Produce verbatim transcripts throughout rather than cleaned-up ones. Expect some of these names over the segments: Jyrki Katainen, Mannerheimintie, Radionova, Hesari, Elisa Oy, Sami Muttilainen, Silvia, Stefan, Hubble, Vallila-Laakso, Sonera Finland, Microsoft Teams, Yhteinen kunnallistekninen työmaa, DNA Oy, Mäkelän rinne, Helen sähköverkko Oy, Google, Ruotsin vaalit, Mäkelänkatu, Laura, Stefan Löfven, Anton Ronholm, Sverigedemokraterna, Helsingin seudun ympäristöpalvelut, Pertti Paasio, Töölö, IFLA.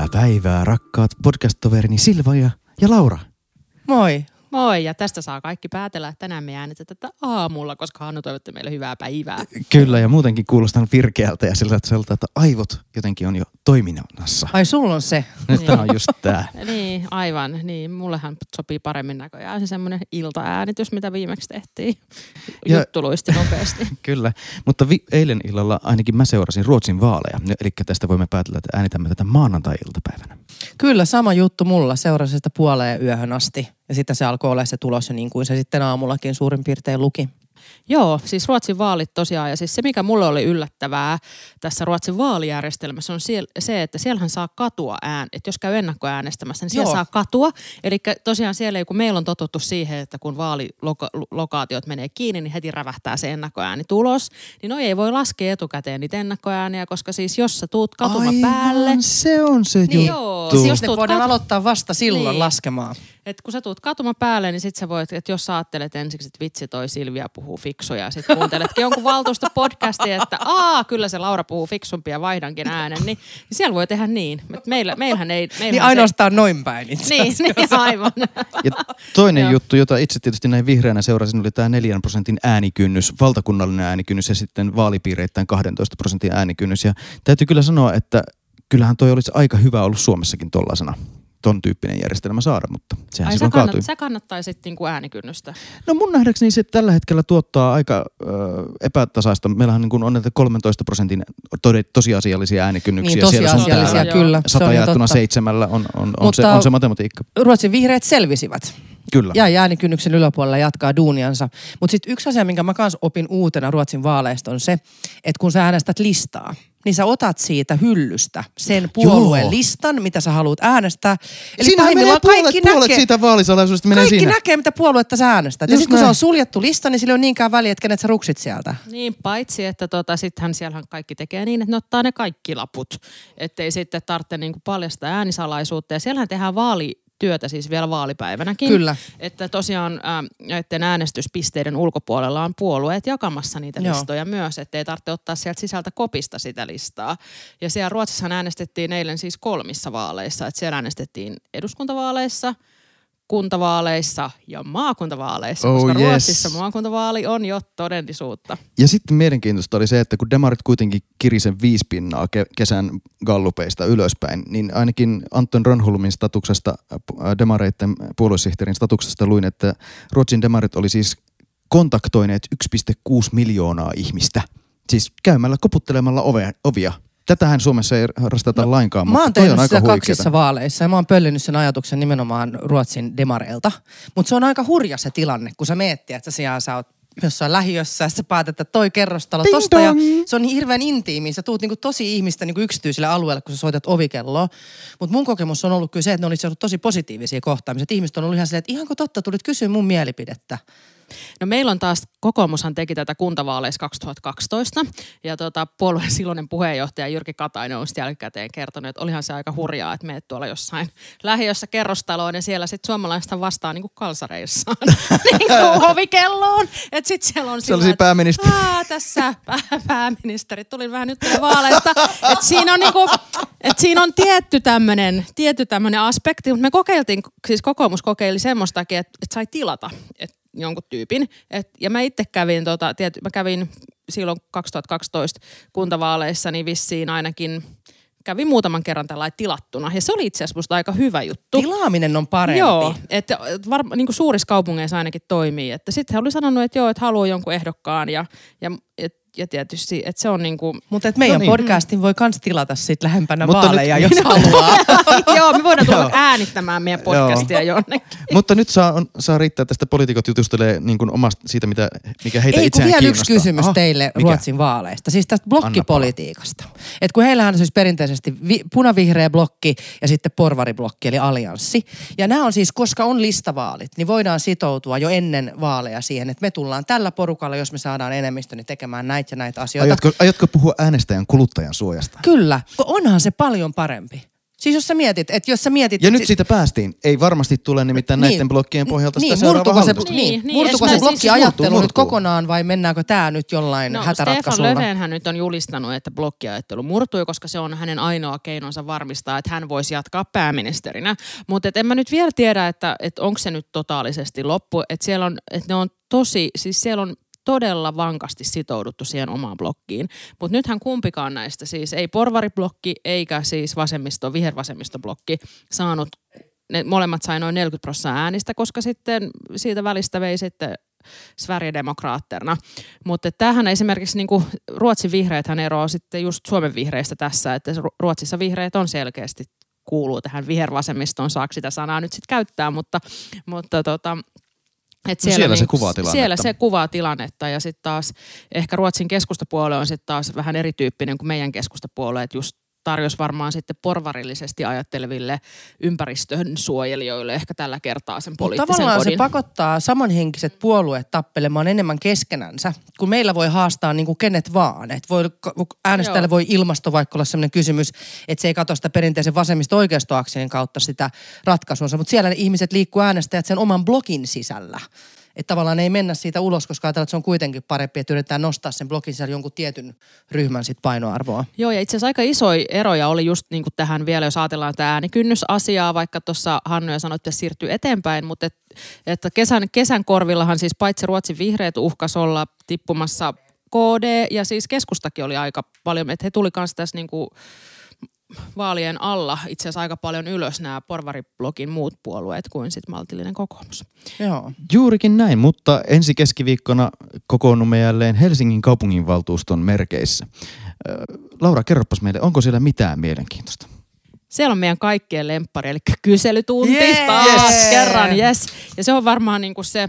Hyvää päivää rakkaat podcast-toverini Silvia ja Laura. Moi. Moi, ja tästä saa kaikki päätellä, että tänään me äänetetään tätä aamulla, koska Hannu toivotti meille hyvää päivää. Kyllä, ja muutenkin kuulostan virkeältä ja sillä tavalla, että aivot jotenkin on jo toiminnassa. Ai, sulla on se. Nyt niin. On just tää. Niin, aivan. Niin, mullehan sopii paremmin näköjään se semmoinen iltaäänitys, mitä viimeksi tehtiin. Ja, juttuluisti nopeasti. Kyllä, mutta vi- eilen illalla ainakin mä seurasin Ruotsin vaaleja. Eli tästä voimme päätellä, että äänitämme tätä maanantai-iltapäivänä. Kyllä, sama juttu mulla. Seurasin sitä puoleen yöhön asti. Ja sitten se alkoi olla se tulos jo niin kuin se sitten aamullakin suurin piirtein luki. Joo, siis Ruotsin vaalit tosiaan. Ja siis se, mikä mulle oli yllättävää tässä Ruotsin vaalijärjestelmässä on se, että siellähän saa katua ään. Että jos käy ennakkoäänestämässä, niin siellä Joo. saa katua. Eli tosiaan siellä ei, kun meillä on totuttu siihen, että kun vaalilokaatiot menee kiinni, niin heti rävähtää se ennakkoäänitulos. Niin noi ei voi laskea etukäteen niitä ennakkoääniä, koska siis jos sä tuut katuma Aivan, päälle. se on se niin juttu. Joo, siis jos ne voidaan katu... aloittaa vasta silloin niin. laskemaan. Että kun sä tuut katuma päälle, niin sit sä voit, että jos sä ajattelet ensiksi, että vitsi toi Silvia puhuu fiksuja, ja sit kuunteletkin jonkun valtuustopodcastin, että aa, kyllä se Laura puhuu fiksumpia, vaihdankin äänen, niin, niin siellä voi tehdä niin. Meillä, meillähän ei... Meillähän niin ainoastaan se... noin päin itse asiassa. Niin, niin aivan. Ja toinen juttu, jota itse tietysti näin vihreänä seurasin, oli tämä neljän prosentin äänikynnys, valtakunnallinen äänikynnys ja sitten vaalipiireittäin kahdentoista prosentin äänikynnys. Ja täytyy kyllä sanoa, että kyllähän toi olisi aika hyvä ollut Suomessakin tollaisena. Ton tyyppinen järjestelmä saada, mutta sehän Ai, silloin sä kannat, kaatui. Sä kannattaisit niin kuin äänikynnystä? No mun nähdäkseni se tällä hetkellä tuottaa aika ö, epätasaista. Meillähän niin kuin on näitä kolmentoista prosentin tosiasiallisia äänikynnyksiä. Niin, tosiasiallisia, kyllä. Sata jaettuna seitsemällä on, on, on, se, on se matematiikka. Ruotsin vihreät selvisivät. Kyllä. Ja äänikynnyksen yläpuolella jatkaa duuniansa. Mutta sitten yksi asia, minkä mä kanssa opin uutena Ruotsin vaaleista on se, että kun sä äänestät listaa, niin sä otat siitä hyllystä sen puolueen Joo. listan, mitä sä haluat äänestää. Eli siinähän menee puolet, kaikki puolet näkee, siitä vaalisalaisuudesta menee kaikki siinä. Kaikki näkee, mitä puoluetta sä äänestät. Just ja sitten kun se on suljettu lista, niin sillä ei ole niinkään väliä, että kenet sä ruksit sieltä. Niin, paitsi että tota, sittenhän siellähän kaikki tekee niin, että ne ottaa ne kaikki laput. Että ei sitten tarvitse niinku paljastaa äänisalaisuutta. Ja siellähän tehdään vaali... työtä siis vielä vaalipäivänäkin. Kyllä. Että tosiaan ää, näiden äänestyspisteiden ulkopuolella on puolueet jakamassa niitä Joo. listoja myös, ettei tarvitse ottaa sieltä sisältä kopista sitä listaa. Ja siellä Ruotsissahan äänestettiin eilen siis kolmissa vaaleissa, että siellä äänestettiin eduskuntavaaleissa, kuntavaaleissa ja maakuntavaaleissa, oh, koska yes. Ruotsissa maakuntavaali on jo todellisuutta. Ja sitten mielenkiintoista oli se, että kun Demarit kuitenkin kirisen viisi pinnaa kesän gallupeista ylöspäin, niin ainakin Anton Ronholmin statuksesta, Demareiden puoluesihteerin statuksesta luin, että Ruotsin Demarit oli siis kontaktoineet yksi pilkku kuusi miljoonaa ihmistä, siis käymällä koputtelemalla ovea, ovia. Tätähän Suomessa ei rasteta no, lainkaan, mutta toi on aika huikeeta. Mä oon tehnyt sitä kaksissa vaaleissa ja mä oon pöllinyt sen ajatuksen nimenomaan Ruotsin demareilta. Mutta se on aika hurja se tilanne, kun sä miettii, että sijaan sä oot jossain lähiössä ja sä päätät, että toi kerrostalo Ding tosta. Ja se on niin hirveän intiimiä. Sä tuut niinku tosi ihmistä niinku yksityiselle alueelle, kun sä soitat ovikelloa. Mutta mun kokemus on ollut kyllä se, että ne on itse asiassa tosi positiivisia kohtaamisia. Ihmiset on ollut ihan silleen, että ihanko totta, tulit kysyä mun mielipidettä. No meillä on taas, kokoomushan teki tätä kuntavaaleissa kaksituhattakaksitoista ja tota, puolueen silloinen puheenjohtaja Jyrki Katainen on sitten jälkikäteen kertonut, että olihan se aika hurjaa, että meet tuolla jossain lähiössä kerrostaloon ja siellä sitten suomalaista vastaa niinku kalsareissaan, niinku ovikelloon. Että sitten siellä on sillä, että tässä pää- pääministeri, tulin vähän nyt vaaleista, että siinä on niinku... Et siinä on tietty tämmöinen tietty tämmönen aspekti, mutta me kokeiltiin, siis kokoomus kokeili semmoistakin, että et sai tilata et jonkun tyypin. Et, ja mä itse kävin, tota, tiety, mä kävin silloin kaksituhattakaksitoista kuntavaaleissa, niin vissiin ainakin kävin muutaman kerran tällainen tilattuna. Ja se oli itse asiassa musta aika hyvä juttu. Tilaaminen on parempi. Joo, että varmaan niin kuin suurissa kaupungeissa ainakin toimii. Sitten hän oli sanonut, että joo, että haluaa jonkun ehdokkaan ja... ja et, ja tietysti, että se on niinku... Mutta et meidän no niin. podcastin voi kans tilata sit lähempänä Mutta vaaleja, nyt, jos haluaa. Joo, me voidaan tulla äänittämään meidän podcastia jonnekin. Mutta nyt saa, on, saa riittää tästä poliitikot jutustelee niin kuin omasta siitä, mitä, mikä heitä Ei, itseään kiinnostaa. Ei, kun vielä yksi kysymys Aha, teille mikä? Ruotsin vaaleista. Siis tästä blokkipolitiikasta. Että kun heillähän on siis perinteisesti vi, punavihreä blokki ja sitten porvariblokki, eli allianssi. Ja nämä on siis, koska on listavaalit, niin voidaan sitoutua jo ennen vaaleja siihen, että me tullaan tällä porukalla, jos me saadaan enemmistö, niin tekemään näin. Ja näitä asioita. Aiotko, aiotko puhua äänestäjän kuluttajan suojasta? Kyllä. Onhan se paljon parempi. Siis jos sä mietit, että jos sä mietit... Ja nyt siitä päästiin. Ei varmasti tule nimittäin niin, näiden blokkien pohjalta sitä niin, seuraava hallitus. Se, niin, niin, murtuko se blokkiajattelu murtu, murtu. nyt kokonaan vai mennäänkö tää nyt jollain no, hätäratkaisulla? Stefan Löfvenhän nyt on julistanut, että blokkiajattelu murtui, koska se on hänen ainoa keinonsa varmistaa, että hän voisi jatkaa pääministerinä. Mutta en mä nyt vielä tiedä, että et onko se nyt totaalisesti loppu. Että siellä on, et ne on tosi, siis siellä on... todella vankasti sitouduttu siihen omaan blokkiin. Mutta nythän kumpikaan näistä, siis ei porvariblokki eikä siis vasemmisto, vihervasemmistoblokki saanut, ne molemmat sai noin neljäkymmentä prosenttia äänistä, koska sitten siitä välistä vei sitten Sverigedemokraterna. Mutta tämähän esimerkiksi niinku Ruotsin vihreäthän eroaa sitten just Suomen vihreistä tässä, että Ruotsissa vihreät on selkeästi, kuuluu tähän vihervasemmistoon, saako sitä sanaa nyt sitten käyttää, mutta, mutta tota... Et siellä, no siellä, niin, se kuvaa siellä se kuvaa tilannetta ja sitten taas ehkä Ruotsin keskustapuolue on sitten taas vähän erityyppinen kuin meidän keskustapuolue, että just tarjosi varmaan sitten porvarillisesti ajatteleville ympäristön suojelijoille ehkä tällä kertaa sen poliittisen kodin. Tavallaan se pakottaa samanhenkiset puolueet tappelemaan enemmän keskenänsä, kun meillä voi haastaa niin kuin kenet vaan. Et voi, äänestäjälle Joo. voi ilmasto vaikka olla sellainen kysymys, että se ei katso sitä perinteisen vasemmisto-oikeistoakselin kautta sitä ratkaisuunsa, mutta siellä ne ihmiset liikkuu äänestäjät sen oman blogin sisällä. Että tavallaan ei mennä siitä ulos, koska ajatellaan, että se on kuitenkin parempi, että yritetään nostaa sen blogin sisällä jonkun tietyn ryhmän sit painoarvoa. Joo, ja itse asiassa aika isoja eroja oli just niin kuin tähän vielä, jos ajatellaan tätä äänikynnysasiaa, vaikka tuossa Hannu ja sanoitte, että siirtyy eteenpäin, mutta et, että kesän, kesän korvillahan siis paitsi Ruotsin vihreät uhkas olla tippumassa K D, ja siis keskustakin oli aika paljon, että he tuli kanssa tässä niin kuin vaalien alla itse asiassa aika paljon ylös nämä porvariblogin muut puolueet kuin sitten maltillinen kokoomus. Joo. Juurikin näin, mutta ensi keskiviikkona kokoonnumme jälleen Helsingin kaupunginvaltuuston merkeissä. Äh, Laura, kerropas meille, onko siellä mitään mielenkiintoista? Siellä on meidän kaikkien lemppari, eli kyselytunti yeah! taas yes! kerran, yes. Ja se on varmaan niinku se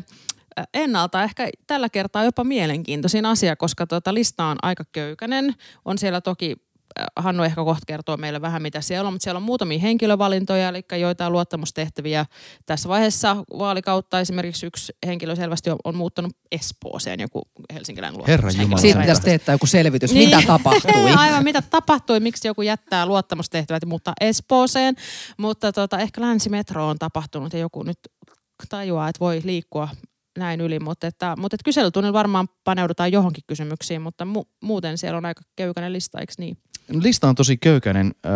ennalta ehkä tällä kertaa jopa mielenkiintoisin asia, koska tuota lista on aika köykäinen. On siellä toki Hannu ehkä kohta kertoo meille vähän, mitä siellä on, mutta siellä on muutamia henkilövalintoja, eli joitain luottamustehtäviä. Tässä vaiheessa vaalikautta esimerkiksi yksi henkilö selvästi on, on muuttanut Espooseen, joku helsinkiläinen luottamushenkilö. Siitä pitäisi teettää joku selvitys, niin. mitä tapahtui. Aivan, mitä tapahtui, miksi joku jättää luottamustehtävät ja muuttaa Espooseen, mutta tota, ehkä länsimetro on tapahtunut ja joku nyt tajuaa, että voi liikkua näin yli, mutta, että, mutta että kyselytunnilla varmaan paneudutaan johonkin kysymyksiin, mutta mu- muuten siellä on aika köykäinen lista, eikö niin? Lista on tosi köykäinen. Öö,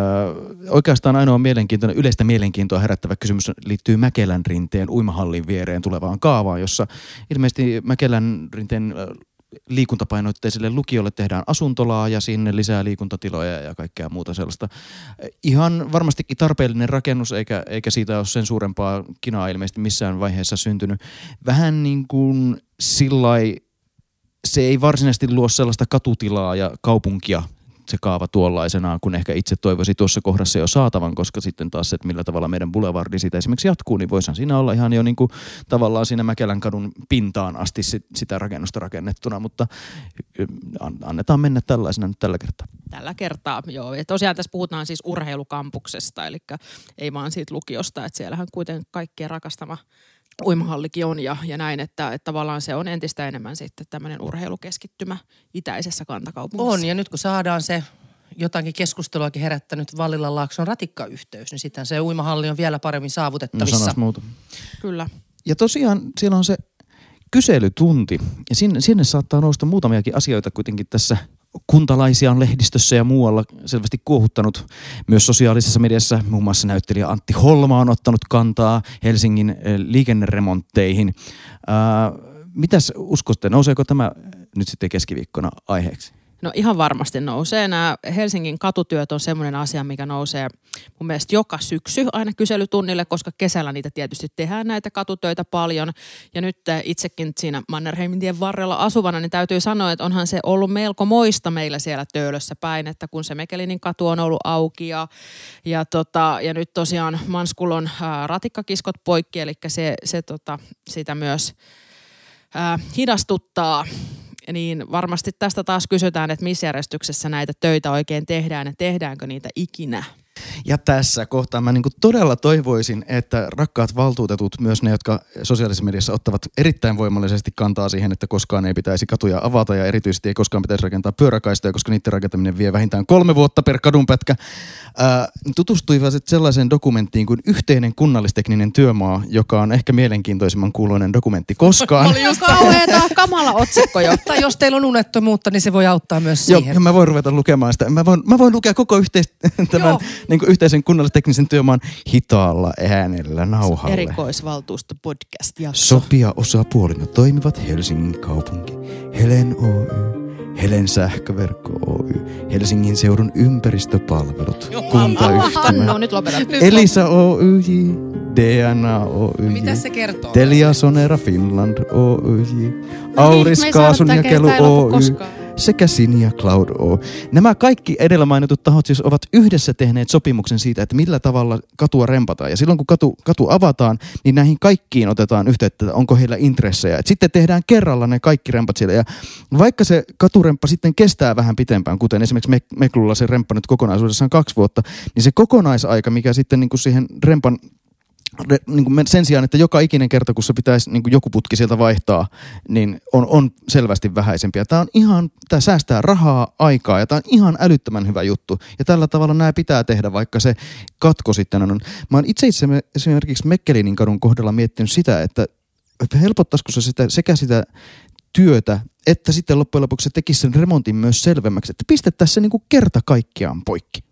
oikeastaan ainoa mielenkiintoinen, yleistä mielenkiintoa herättävä kysymys liittyy Mäkelän rinteen uimahallin viereen tulevaan kaavaan, jossa ilmeisesti Mäkelän rinteen liikuntapainotteiselle lukiolle tehdään asuntolaa ja sinne lisää liikuntatiloja ja kaikkea muuta sellaista. Ihan varmastikin tarpeellinen rakennus, eikä, eikä siitä ole sen suurempaa kinaa ilmeisesti missään vaiheessa syntynyt. Vähän niin kuin sillai, se ei varsinaisesti luo sellaista katutilaa ja kaupunkia, se kaava tuollaisenaan, kun ehkä itse toivoisi tuossa kohdassa jo saatavan, koska sitten taas se, että millä tavalla meidän boulevardi siitä esimerkiksi jatkuu, niin voisihan siinä olla ihan jo niin kuin tavallaan siinä Mäkelänkadun pintaan asti sitä rakennusta rakennettuna, mutta annetaan mennä tällaisena nyt tällä kertaa. Tällä kertaa, joo. Ja tosiaan tässä puhutaan siis urheilukampuksesta, eli ei vaan siitä lukiosta, että siellähän kuitenkin kaikkien rakastama uimahallikin on ja, ja näin, että, että tavallaan se on entistä enemmän sitten tämmöinen urheilukeskittymä itäisessä kantakaupungissa. On, ja nyt kun saadaan se jotakin keskusteluakin herättänyt Vallila-Laakson ratikkayhteys, niin sitten se uimahalli on vielä paremmin saavutettavissa. No sanas muuta. Kyllä. Ja tosiaan siellä on se kyselytunti, ja sinne, sinne saattaa nousta muutamiakin asioita kuitenkin tässä. Kuntalaisia on lehdistössä ja muualla selvästi kuohuttanut myös sosiaalisessa mediassa. Muun muassa näyttelijä Antti Holma on ottanut kantaa Helsingin liikenneremontteihin. Ää, mitäs uskotte, nouseeko tämä nyt sitten keskiviikkona aiheeksi? No ihan varmasti nousee. Nämä Helsingin katutyöt on semmoinen asia, mikä nousee mun mielestä joka syksy aina kyselytunnille, koska kesällä niitä tietysti tehdään näitä katutöitä paljon. Ja nyt itsekin siinä Mannerheimintien varrella asuvana, niin täytyy sanoa, että onhan se ollut melko moista meillä siellä Töölössä päin, että kun se Mäkelinin katu on ollut auki ja, ja, tota, ja nyt tosiaan Manskulon ää, ratikkakiskot poikki, eli se, se tota, sitä myös ää, hidastuttaa. Niin varmasti tästä taas kysytään, että missä järjestyksessä näitä töitä oikein tehdään ja tehdäänkö niitä ikinä. Ja tässä kohtaa mä niin kuin todella toivoisin, että rakkaat valtuutetut, myös ne, jotka sosiaalisessa mediassa ottavat erittäin voimallisesti kantaa siihen, että koskaan ei pitäisi katuja avata ja erityisesti ei koskaan pitäisi rakentaa pyöräkaistoja, koska niiden rakentaminen vie vähintään kolme vuotta per kadunpätkä, ää, tutustuivat sellaiseen dokumenttiin kuin Yhteinen kunnallistekninen työmaa, joka on ehkä mielenkiintoisimman kuuloinen dokumentti koskaan. Oli jo kauheeta, kamala otsikko jo. Tai jos teillä on unettomuutta, niin se voi auttaa myös siihen. Joo, mä voin ruveta lukemaan sitä. Mä voin, mä voin lukea koko yhteis- tämän, niin kuin Yhteisen kunnallisteknisen työmaan hitaalla äänellä nauhalle. Erikoisvaltuusto podcast jakso. Sopia osapuolina toimivat Helsingin kaupunki, Helen Oy, Helen sähköverkko Oy, Helsingin seudun ympäristöpalvelut, Juha, kuntayhtymä, no, nyt lopetan. Elisa Oy, D N A Oy, mitä se kertoo? Telia Sonera Finland Oy, no, Auriskaasun niin, jakelu Oy sekä Sinia Cloud Oy. Nämä kaikki edellä mainitut tahot siis ovat yhdessä tehneet sopimuksen siitä, että millä tavalla katua rempataan. Ja silloin kun katu, katu avataan, niin näihin kaikkiin otetaan yhteyttä, onko heillä intressejä. Et sitten tehdään kerralla ne kaikki rempat siellä. Ja vaikka se katuremppa sitten kestää vähän pitempään, kuten esimerkiksi Mek- Meklulla se remppa nyt kokonaisuudessaan kaksi vuotta, niin se kokonaisaika, mikä sitten niin kuin siihen rempan sen sijaan, että joka ikinen kerta, kun se pitäisi niin joku putki sieltä vaihtaa, niin on, on selvästi vähäisempiä. Tämä on ihan, tämä säästää rahaa, aikaa ja tämä on ihan älyttömän hyvä juttu. Ja tällä tavalla nämä pitää tehdä, vaikka se katko sitten on. Mä oon itse itse esimerkiksi Mäkelinin kadun kohdalla miettinyt sitä, että helpottaisiko se sitä, sekä sitä työtä, että sitten loppujen lopuksi se tekisi sen remontin myös selvemmäksi. Että pistettäisiin se niin kuin kerta kaikkiaan poikki.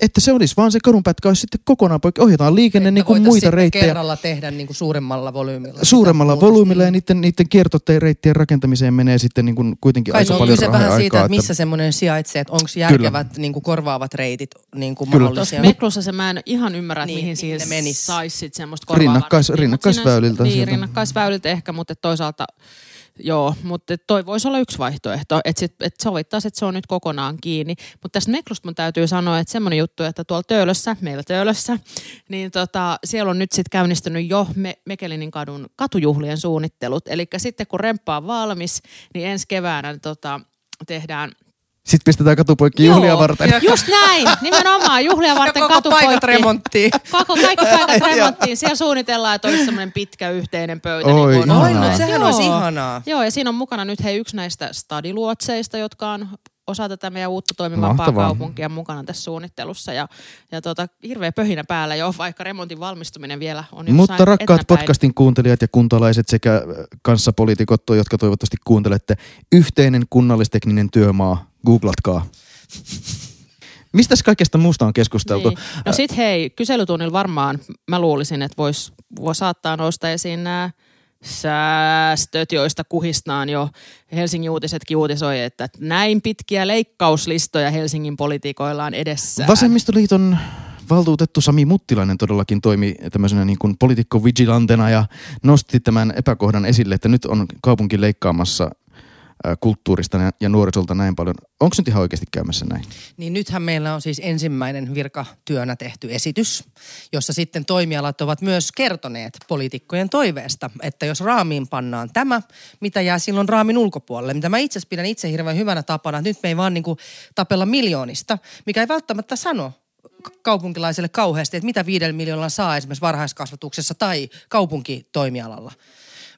Että se olisi vaan se kadunpätkä, olisi sitten kokonaan poikki. Ohjataan liikenne niin kuin muita reittejä. Kerralla tehdä niin kuin suuremmalla volyymilla. Suuremmalla volyymilla ja niiden, niiden kiertoteen reittien rakentamiseen menee sitten niin kuin kuitenkin kai aika paljon rahaa aikaa. Kai se on kyse vähän siitä, että missä semmoinen sijaitsee, että onko järkevät niin kuin korvaavat reitit niin kuin mahdollisia. Tuossa Meklussa se mä en ihan ymmärrä, niin, mihin siihen saisi sitten semmoista korvaavaa. Rinnakkais, rinnakkaisväyliltä. Niin, rinnakkaisväyliltä ehkä, mutta toisaalta... Joo, mutta toi voisi olla yksi vaihtoehto, että sit, et sovittaisi, että se on nyt kokonaan kiinni. Mutta tästä Meklusta mun täytyy sanoa, että semmoinen juttu, että tuolla Töölössä, meillä Töölössä, niin tota, siellä on nyt sitten käynnistynyt jo Me- Mäkelinin kadun katujuhlien suunnittelut. Eli sitten kun remppa on valmis, niin ensi keväänä tota, tehdään... Sitten pistetään katupoikki juhlia varten. Just näin, nimenomaan juhlia varten katupoikki. Koko paikat remonttiin. Koko kaikki paikat remonttiin. Siellä suunnitellaan, että olisi semmoinen pitkä yhteinen pöytä. Oi, niin kuin ihanaa. Oi, no, sehän olisi ihanaa. Joo, ja siinä on mukana nyt hei yksi näistä stadiluotseista, jotka on osa tätä meidän uutta toimivampaa kaupunkia mukana tässä suunnittelussa. Ja, ja tota, hirveä pöhinä päällä jo, vaikka remontin valmistuminen vielä on jossain. Mutta rakkaat etänpäin. Podcastin kuuntelijat ja kuntalaiset sekä kanssapoliitikot, jotka toivottavasti kuuntelette, Yhteinen kunnallistekninen työmaa. Googlatkaa. Mistäs kaikesta muusta on keskusteltu? Niin. No sit hei, kyselytunnilla varmaan mä luulisin, että vois, vois saattaa nousta esiin nämä säästöt, joista kuhistaan jo. Helsingin uutisetkin uutisoi, että näin pitkiä leikkauslistoja Helsingin politiikoilla on edessä. Vasemmistoliiton valtuutettu Sami Muttilainen todellakin toimi tämmöisenä niin kuin poliitikko-vigilantena ja nosti tämän epäkohdan esille, että nyt on kaupunki leikkaamassa kulttuurista ja nuorisolta näin paljon. Onko nyt ihan oikeasti käymässä näin? Niin nythän meillä on siis ensimmäinen virkatyönä tehty esitys, jossa sitten toimialat ovat myös kertoneet poliitikkojen toiveesta, että jos raamiin pannaan tämä, mitä jää silloin raamin ulkopuolelle, mitä mä itse pidän itse hirveän hyvänä tapana, että nyt me ei vaan niin kuin tapella miljoonista, mikä ei välttämättä sano kaupunkilaiselle kauheasti, että mitä viidellä miljoonalla saa esimerkiksi varhaiskasvatuksessa tai kaupunkitoimialalla.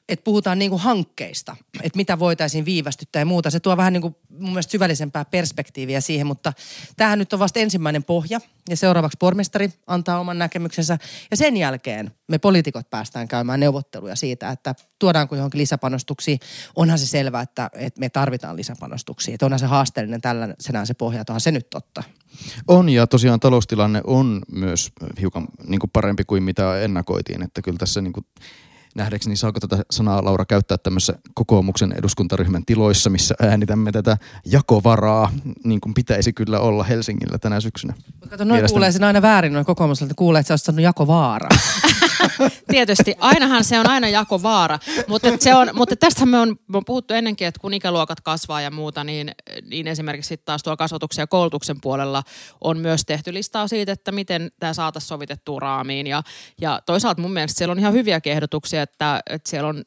Että puhutaan niinku hankkeista, että mitä voitaisiin viivästyttää ja muuta. Se tuo vähän niinku mun mielestä syvällisempää perspektiiviä siihen, mutta tämähän nyt on vasta ensimmäinen pohja. Ja seuraavaksi pormestari antaa oman näkemyksensä. Ja sen jälkeen me poliitikot päästään käymään neuvotteluja siitä, että tuodaanko johonkin lisäpanostuksia. Onhan se selvää, että, että me tarvitaan lisäpanostuksia. Että onhan se haasteellinen tällaisenään se pohja, että onhan se nyt totta. On ja tosiaan taloustilanne on myös hiukan niinku parempi kuin mitä ennakoitiin. Että kyllä tässä niinku... Nähdäkseni saako tätä sanaa, Laura, käyttää tämmöisessä kokoomuksen eduskuntaryhmän tiloissa, missä äänitämme tätä jakovaraa, niin kuin pitäisi kyllä olla Helsingillä tänä syksynä. Mutta kato, noin mielestäni... kuulee sen aina väärin, noin kokoomuksella, että kuulee, että sä oot sanonut jakovaara. Tietysti, ainahan se on aina jakovaara, mutta, se on, mutta tästähän me on, me on puhuttu ennenkin, että kun ikäluokat kasvaa ja muuta, niin, niin esimerkiksi taas tuolla kasvatuksen ja koulutuksen puolella on myös tehty listaa siitä, että miten tämä saataisiin sovitettua raamiin. Ja, ja toisaalta mun mielestä siellä on ihan hyviä ehdotuksia, että, että siellä on,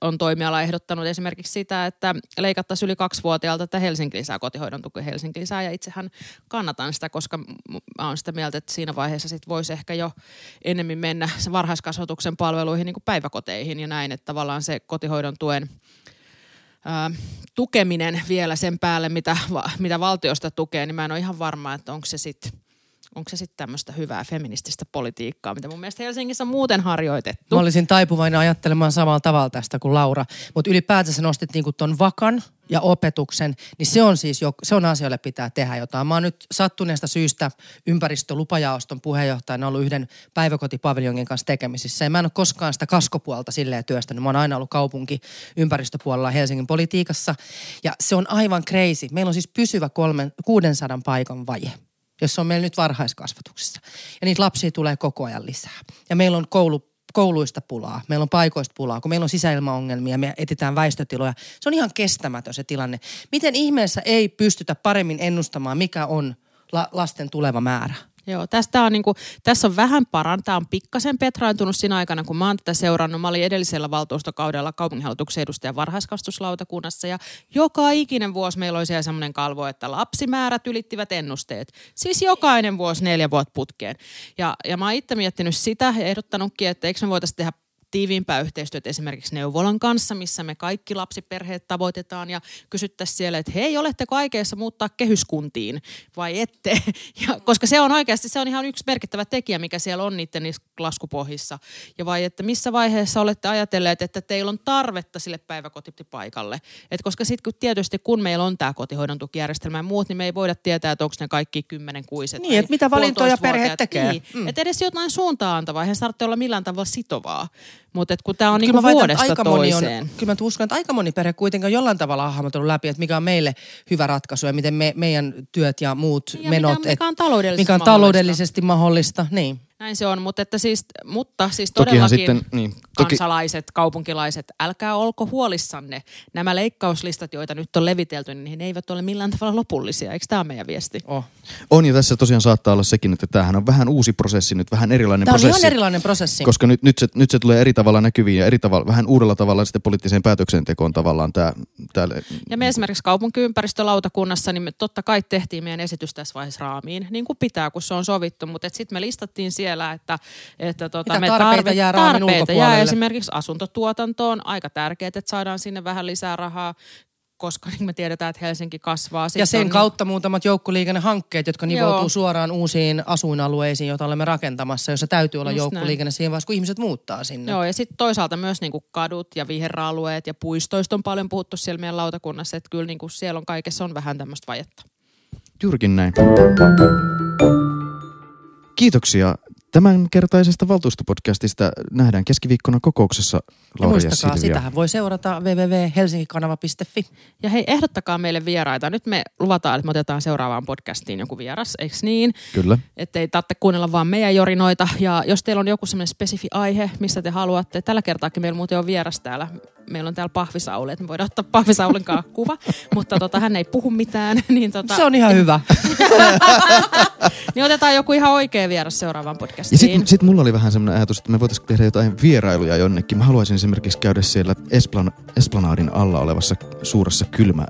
on toimiala ehdottanut esimerkiksi sitä, että leikattaisiin yli kaksivuotiaalta tätä Helsingin lisää, kotihoidon tukea Helsingin lisää, ja itsehän kannatan sitä, koska mä oon sitä mieltä, että siinä vaiheessa sit voisi ehkä jo enemmän mennä se varhaiskasvatuksen palveluihin, niin kuin päiväkoteihin ja näin, että tavallaan se kotihoidon tuen Ö, tukeminen vielä sen päälle, mitä, va, mitä valtiosta tukee, niin mä en ole ihan varma, että onko se sitten sit tämmöistä hyvää feminististä politiikkaa, mitä mun mielestä Helsingissä on muuten harjoitettu. Mä olisin taipuvainen ajattelemaan samalla tavalla tästä kuin Laura, mutta ylipäätänsä nostit niinku ton vakan ja opetuksen, niin se on siis, jo, se on asioille pitää tehdä jotain. Mä oon nyt sattuneesta syystä ympäristölupajaoston puheenjohtajana ollut yhden päiväkotipaviljongin kanssa tekemisissä. Ja mä en ole koskaan sitä kaskopuolta silleen työstänyt. Mä oon aina ollut kaupunki ympäristöpuolella Helsingin politiikassa. Ja se on aivan crazy. Meillä on siis pysyvä kolmen, kuudensadan paikan vaje, jossa on meillä nyt varhaiskasvatuksessa. Ja niitä lapsia tulee koko ajan lisää. Ja meillä on koulu kouluista pulaa, meillä on paikoista pulaa, kun meillä on sisäilmaongelmia, me etsitään väistötiloja. Se on ihan kestämätön se tilanne. Miten ihmeessä ei pystytä paremmin ennustamaan, mikä on la- lasten tuleva määrä? Joo, tästä on niinku, tässä on vähän parantaa, on pikkasen petraantunut siinä aikana, kun mä oon tätä seurannut. Mä olin edellisellä valtuustokaudella kaupunginhallituksen edustajan varhaiskasvatuslautakunnassa ja joka ikinen vuosi meillä oli siellä semmoinen kalvo, että lapsimäärät ylittivät ennusteet. Siis jokainen vuosi neljä vuotta putkeen. Ja, ja mä oon itse miettinyt sitä ja ehdottanutkin, että eikö me voitaisiin tehdä tiiviimpää yhteistyötä esimerkiksi neuvolan kanssa, missä me kaikki lapsiperheet tavoitetaan ja kysyttäisiin siellä, että hei, oletteko aikeissa muuttaa kehyskuntiin vai ette? Ja, koska se on oikeasti, se on ihan yksi merkittävä tekijä, mikä siellä on niiden laskupohjissa. Ja vai, että missä vaiheessa olette ajatelleet, että teillä on tarvetta sille päiväkotipaikalle. Et koska sitten tietysti kun meillä on tämä kotihoidon tukijärjestelmä ja muut, niin me ei voida tietää, että onko ne kaikki kymmenenkuiset. Niin, että mitä valintoja perhe tekee. Niin, mm. Että edes jotain suuntaan antavaa, eihän tarvitse olla millään tavalla sitovaa. Mutta kun tämä on mut niinku vuodesta toiseen. On, kyllä mä uskon, että aika moni perhe kuitenkin on jollain tavalla hahmotellut läpi, että mikä on meille hyvä ratkaisu ja miten me, meidän työt ja muut ja menot. Mikä on, mikä on taloudellisesti, mikä on taloudellisesti mahdollista. mahdollista. Niin. Näin se on, mutta, että siis, mutta siis todellakin sitten, niin, toki... kansalaiset, kaupunkilaiset, älkää olko huolissanne. Nämä leikkauslistat, joita nyt on levitelty, niin ne eivät ole millään tavalla lopullisia. Eikö tämä ole meidän viesti? Oh. On ja tässä tosiaan saattaa olla sekin, että tämähän on vähän uusi prosessi nyt, vähän erilainen tämä prosessi. Tämä on ihan erilainen prosessi. Koska nyt, nyt, se, nyt se tulee eri tavalla näkyviin ja eri tavalla, vähän uudella tavalla sitten poliittiseen päätöksentekoon tavallaan tämä. tämä ja me esimerkiksi kaupunkiympäristölautakunnassa, niin me totta kai tehtiin meidän esitys tässä vaiheessa raamiin, niin kuin pitää, kun se on sovittu, mutta sitten me listattiin siellä. Että, että tuota, me tarpeita, tarve, jää, tarpeita jää esimerkiksi asuntotuotantoon. Aika tärkeää, että saadaan sinne vähän lisää rahaa, koska niin me tiedetään, että Helsinki kasvaa. Sitten ja sen on kautta muutamat joukkoliikennehankkeet, jotka nivoutuu suoraan uusiin asuinalueisiin, joita olemme rakentamassa, jossa täytyy olla just joukkoliikenne näin. Siihen vaiheessa, kun ihmiset muuttaa sinne. Joo, ja sitten toisaalta myös niin kuin kadut ja viheralueet ja puistoista on paljon puhuttu siellä meidän lautakunnassa, että kyllä niin kuin siellä on kaikessa on vähän tämmöistä vajetta. Jyrkin näin. Kiitoksia. Tämänkertaisesta valtuustopodcastista nähdään keskiviikkona kokouksessa Laura ja Silvia. Muistakaa, sitähän voi seurata double-u double-u double-u piste helsinkikanava piste fi. Ja hei, ehdottakaa meille vieraita. Nyt me luvataan, että me otetaan seuraavaan podcastiin joku vieras, eikö niin? Kyllä. Että ei tarvitse kuunnella vaan meidän jorinoita. Ja jos teillä on joku semmoinen spesifi aihe, missä te haluatte, tällä kertaakin meillä muuten on vieras täällä. Meillä on täällä Pahvisauli, että me voidaan ottaa Pahvisaulin kanssa kuva, mutta tota, hän ei puhu mitään. Niin tota... Se on ihan hyvä. Niin otetaan joku ihan oikea vieras seuraavaan podcastiin. Ja sitten sit mulla oli vähän semmoinen ajatus, että me voitaisiin tehdä jotain vierailuja jonnekin. Mä haluaisin esimerkiksi käydä siellä Esplan- Esplanadin alla olevassa suuressa kylmä,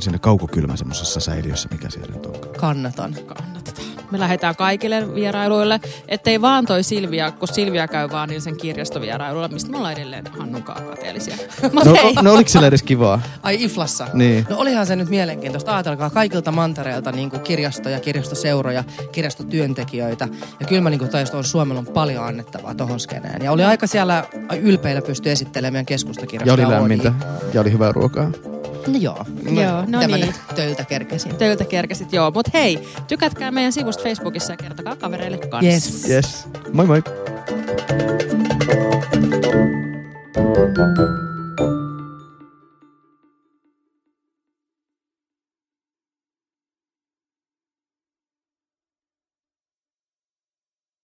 siinä kaukokylmä semmoisessa säiliössä, mikä siellä nyt on. Kannatan. Kannatetaan. Me lähdetään kaikille vierailuille, ettei vaan toi Silvia, kun Silvia käy vaan niin sen kirjastovierailulla, mistä me ollaan edelleen Hannunkaan kateellisia. No, no oliko sillä edes kivaa? Ai Iflassa? Niin. No olihan se nyt mielenkiintoista. Ajatelkaa kaikilta mantereilta niin kuin kirjastoja, kirjastoseuroja, kirjastotyöntekijöitä. Ja kyllä mä niin kuin tajusin, että Suomella on paljon annettavaa tohon skeneen. Ja oli aika siellä ylpeillä pysty esittelemään keskustakirjastoja. Ja oli lämmintä. Ja oli hyvää ruokaa. No joo. No, joo, no niin. Mä nyt töiltä kerkesin. Töiltä kerkesit, joo. Mut hei, tykätkää meidän sivusta Facebookissa ja kertokaa kavereille kanssa. Yes. Yes. Moi moi.